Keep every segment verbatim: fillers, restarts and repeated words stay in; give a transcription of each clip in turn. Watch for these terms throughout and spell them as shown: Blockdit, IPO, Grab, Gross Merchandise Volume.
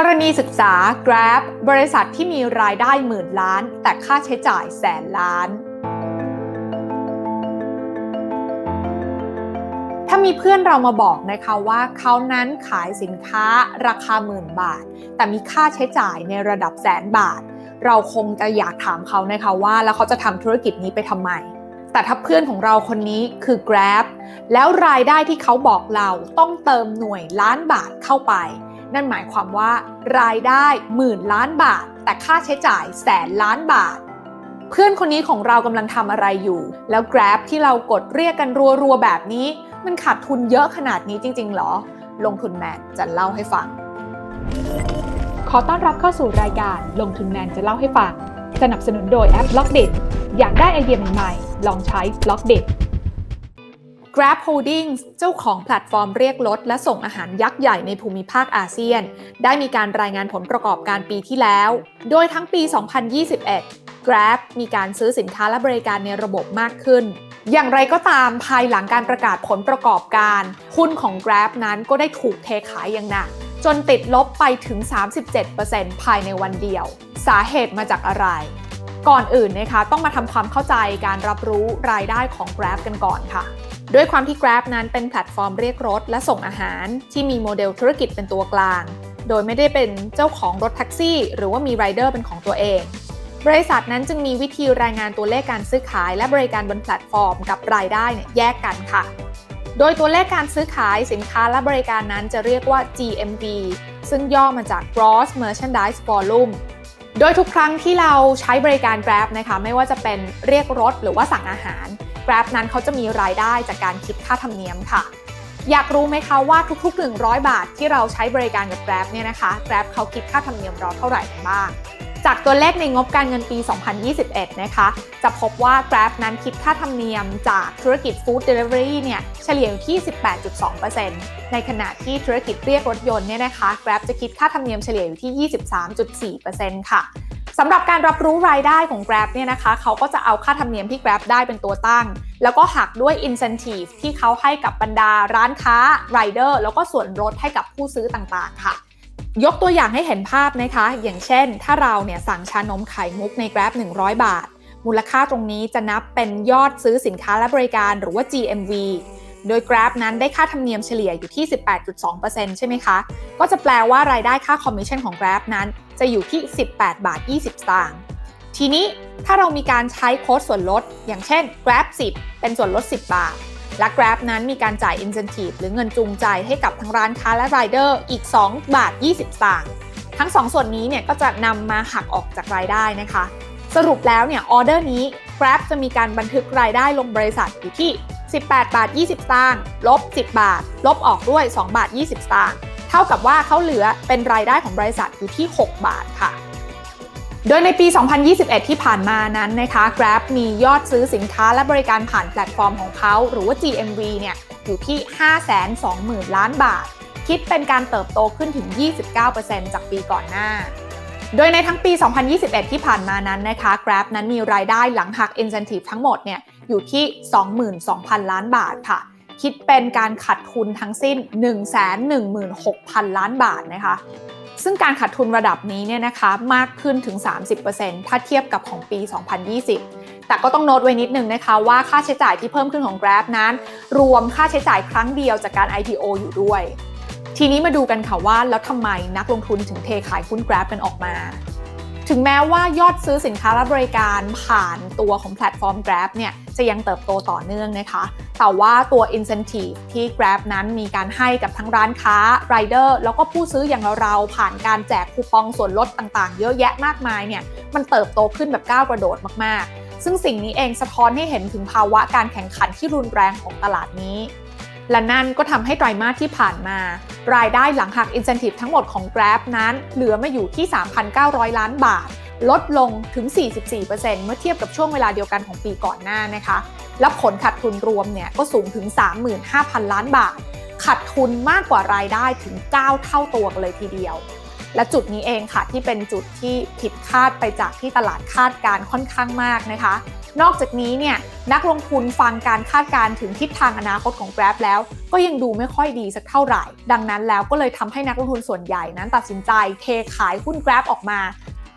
กรณีศึกษา Grab บริษัทที่มีรายได้หมื่นล้านแต่ค่าใช้จ่ายแสนล้านถ้ามีเพื่อนเรามาบอกนะคะว่าเขานั้นขายสินค้าราคาหมื่นบาทแต่มีค่าใช้จ่ายในระดับแสนบาทเราคงจะอยากถามเขานะคะว่าแล้วเขาจะทำธุรกิจนี้ไปทำไมแต่ถ้าเพื่อนของเราคนนี้คือ Grab แล้วรายได้ที่เขาบอกเราต้องเติมหน่วยล้านบาทเข้าไปนั่นหมายความว่ารายได้หมื่นล้านบาทแต่ค่าใช้จ่ายแสนล้านบาทเพื่อนคนนี้ของเรากำลังทำอะไรอยู่แล้ว Grab ที่เรากดเรียกกันรัวๆแบบนี้มันขาดทุนเยอะขนาดนี้จริงๆหรอลงทุนแมนจะเล่าให้ฟังขอต้อนรับเข้าสู่รายการลงทุนแมนจะเล่าให้ฟังสนับสนุนโดยแอป Blockdit อยากได้ไอเดียใหม่ๆลองใช้ Blockdit Grab Holdings เจ้าของแพลตฟอร์มเรียกรถและส่งอาหารยักษ์ใหญ่ในภูมิภาคอาเซียนได้มีการรายงานผลประกอบการปีที่แล้วโดยทั้งปี สองพันยี่สิบเอ็ด Grab มีการซื้อสินค้าและบริการในระบบมากขึ้นอย่างไรก็ตามภายหลังการประกาศผลประกอบการหุ้นของ Grab นั้นก็ได้ถูกเทขายอย่างหนักจนติดลบไปถึง สามสิบเจ็ดเปอร์เซ็นต์ ภายในวันเดียวสาเหตุมาจากอะไรก่อนอื่นนะคะต้องมาทำความเข้าใจการรับรู้รายได้ของ Grab กันก่อนค่ะด้วยความที่ Grab นั้นเป็นแพลตฟอร์มเรียกรถและส่งอาหารที่มีโมเดลธุรกิจเป็นตัวกลางโดยไม่ได้เป็นเจ้าของรถแท็กซี่หรือว่ามีไรเดอร์เป็นของตัวเองบริษัทนั้นจึงมีวิธีรายงานตัวเลขการซื้อขายและบริการบนแพลตฟอร์มกับรายได้เนี่ยแยกกันค่ะโดยตัวเลขการซื้อขายสินค้าและบริการนั้นจะเรียกว่า จี เอ็ม วี ซึ่งย่อมาจาก Gross Merchandise Volume โดยทุกครั้งที่เราใช้บริการ Grab นะคะไม่ว่าจะเป็นเรียกรถหรือว่าสั่งอาหาร Grab นั้นเขาจะมีรายได้จากการคิดค่าธรรมเนียมค่ะอยากรู้ไหมคะว่าทุกๆหนึ่งร้อยบาทที่เราใช้บริการกับ Grab เนี่ยนะคะ Grab เขาคิดค่าธรรมเนียมเราเท่าไหร่กันบ้างจากตัวเลขในงบการเงินปี สองพันยี่สิบเอ็ด นะคะจะพบว่า Grab นั้นคิดค่าธรรมเนียมจากธุรกิจ Food Delivery เนี่ยเฉลี่ยอยู่ที่ สิบแปดจุดสองเปอร์เซ็นต์ ในขณะที่ธุรกิจเรียกรถยนต์เนี่ยนะคะ Grab จะคิดค่าธรรมเนียมเฉลี่ยอยู่ที่ ยี่สิบสามจุดสี่เปอร์เซ็นต์ ค่ะสำหรับการรับรู้รายได้ของ Grab เนี่ยนะคะเขาก็จะเอาค่าธรรมเนียมที่ Grab ได้เป็นตัวตั้งแล้วก็หักด้วย Incentive ที่เขาให้กับบรรดาร้านค้า Rider แล้วก็ส่วนลดให้กับผู้ซื้อต่างๆค่ะยกตัวอย่างให้เห็นภาพนะคะอย่างเช่นถ้าเราเนี่ยสั่งชานมไข่มุกใน Grab หนึ่งร้อย บาทมูลค่าตรงนี้จะนับเป็นยอดซื้อสินค้าและบริการหรือว่า จี เอ็ม วี โดย Grab นั้นได้ค่าธรรมเนียมเฉลี่ยอยู่ที่ สิบแปดจุดสองเปอร์เซ็นต์ ใช่ไหมคะก็จะแปลว่ารายได้ค่าคอมมิชชั่นของ Grab นั้นจะอยู่ที่ สิบแปดบาทยี่สิบสตางค์ทีนี้ถ้าเรามีการใช้โค้ดส่วนลดอย่างเช่น Grab สิบเป็นส่วนลดสิบบาทและ Grab นั้นมีการจ่าย Incentive หรือเงินจูงใจให้กับทั้งร้านค้าและ Rider อีก สองบาทยี่สิบสตางค์ทั้งสองส่วนนี้เนี่ยก็จะนำมาหักออกจากรายได้นะคะสรุปแล้วเนี่ยออเดอร์นี้ Grab จะมีการบันทึกรายได้ลงบริษัทอยู่ที่ สิบแปดบาทยี่สิบสตางค์ลบสิบบาทลบออกด้วย สองบาทยี่สิบสตางค์เท่ากับว่าเขาเหลือเป็นรายได้ของบริษัทอยู่ที่ หกบาทค่ะโดยในปี สองพันยี่สิบเอ็ด ที่ผ่านมานั้นนะคะ Grab มียอดซื้อสินค้าและบริการผ่านแพลตฟอร์มของเขาหรือว่า จี เอ็ม วี เนี่ยอยู่ที่ ห้าแสนสองหมื่น ล้านบาทคิดเป็นการเติบโตขึ้นถึง ยี่สิบเก้าเปอร์เซ็นต์ จากปีก่อนหน้าโดยในทั้งปี สองพันยี่สิบเอ็ด ที่ผ่านมานั้นนะคะ Grab นั้นมีรายได้หลังหัก Incentive ทั้งหมดเนี่ยอยู่ที่ สองหมื่นสองพัน ล้านบาทค่ะคิดเป็นการขาดทุนทั้งสิ้น หนึ่งแสนหนึ่งหมื่นหกพัน ล้านบาทนะคะซึ่งการขาดทุนระดับนี้เนี่ยนะคะมากขึ้นถึง สามสิบเปอร์เซ็นต์ ถ้าเทียบกับของปี สองพันยี่สิบแต่ก็ต้องโน้ตไว้นิดนึงนะคะว่าค่าใช้จ่ายที่เพิ่มขึ้นของ Grab นั้นรวมค่าใช้จ่ายครั้งเดียวจากการ ไอ พี โอ อยู่ด้วยทีนี้มาดูกันค่ะว่าแล้วทำไมนักลงทุนถึงเทขายหุ้น Grab กันออกมาถึงแม้ว่ายอดซื้อสินค้าและบริการผ่านตัวของแพลตฟอร์ม Grab เนี่ยจะยังเติบโตต่อเนื่องนะคะแต่ว่าตัว Incentive ที่ Grab นั้นมีการให้กับทั้งร้านค้า Rider แล้วก็ผู้ซื้ออย่างเราผ่านการแจกคูปองส่วนลดต่างๆเยอะแยะมากมายเนี่ยมันเติบโตขึ้นแบบก้าวกระโดดมากๆซึ่งสิ่งนี้เองสะท้อนให้เห็นถึงภาวะการแข่งขันที่รุนแรงของตลาดนี้และนั่นก็ทำให้ไตรมาสที่ผ่านมารายได้หลังหัก Incentive ทั้งหมดของ Grab นั้นเหลือมาอยู่ที่ สามพันเก้าร้อย ล้านบาทลดลงถึง สี่สิบสี่เปอร์เซ็นต์ เมื่อเทียบกับช่วงเวลาเดียวกันของปีก่อนหน้านะคะและผลขาดทุนรวมเนี่ยก็สูงถึง สามหมื่นห้าพัน ล้านบาทขาดทุนมากกว่ารายได้ถึงเก้าเท่าตัวเลยทีเดียว และจุดนี้เองค่ะที่เป็นจุดที่ผิดคาดไปจากที่ตลาดคาดการค่อนข้างมากนะคะนอกจากนี้เนี่ยนักลงทุนฟังการคาดการณ์ถึงทิศทางอนาคตของ Grab แล้วก็ยังดูไม่ค่อยดีสักเท่าไหร่ดังนั้นแล้วก็เลยทำให้นักลงทุนส่วนใหญ่นั้นตัดสินใจเทขายหุ้น Grab ออกมา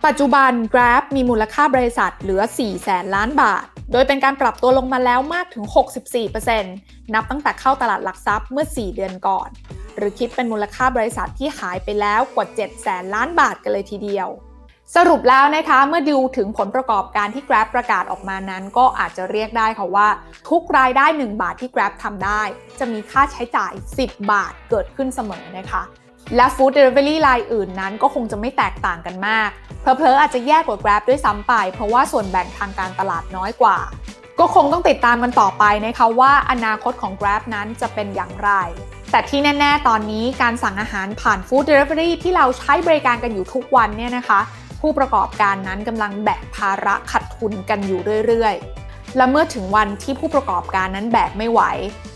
ปัจจุบัน Grab มีมูลค่าบริษัทเหลือ สี่แสนล้านบาทโดยเป็นการปรับตัวลงมาแล้วมากถึง หกสิบสี่เปอร์เซ็นต์ นับตั้งแต่เข้าตลาดหลักทรัพย์เมื่อสี่เดือนก่อนหรือคิดเป็นมูลค่าบริษัทที่หายไปแล้วกว่า เจ็ดแสนล้านบาทกันเลยทีเดียวสรุปแล้วนะคะเมื่อดูถึงผลประกอบการที่ Grab ประกาศออกมานั้นก็อาจจะเรียกได้ค่ะว่าทุกรายได้หนึ่งบาทที่ Grab ทำได้จะมีค่าใช้จ่ายสิบบาทเกิดขึ้นเสมอนะคะและ Food Delivery รายอื่นนั้นก็คงจะไม่แตกต่างกันมากเผลอๆอาจจะแย่กว่า Grab ด้วยซ้ำไปเพราะว่าส่วนแบ่งทางการตลาดน้อยกว่าก็คงต้องติดตามกันต่อไปนะคะว่าอนาคตของ Grab นั้นจะเป็นอย่างไรแต่ที่แน่ๆตอนนี้การสั่งอาหารผ่าน Food Delivery ที่เราใช้บริการกันอยู่ทุกวันเนี่ยนะคะผู้ประกอบการนั้นกำลังแบกภาระขาดทุนกันอยู่เรื่อยๆและเมื่อถึงวันที่ผู้ประกอบการนั้นแบกไม่ไหว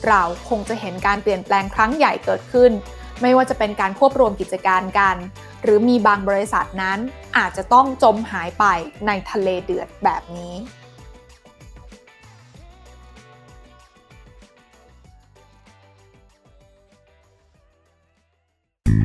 เราคงจะเห็นการเปลี่ยนแปลงครั้งใหญ่เกิดขึ้นไม่ว่าจะเป็นการควบรวมกิจการกันหรือมีบางบริษัทนั้นอาจจะต้องจมหายไปในทะเลเดือดแบบนี้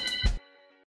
ย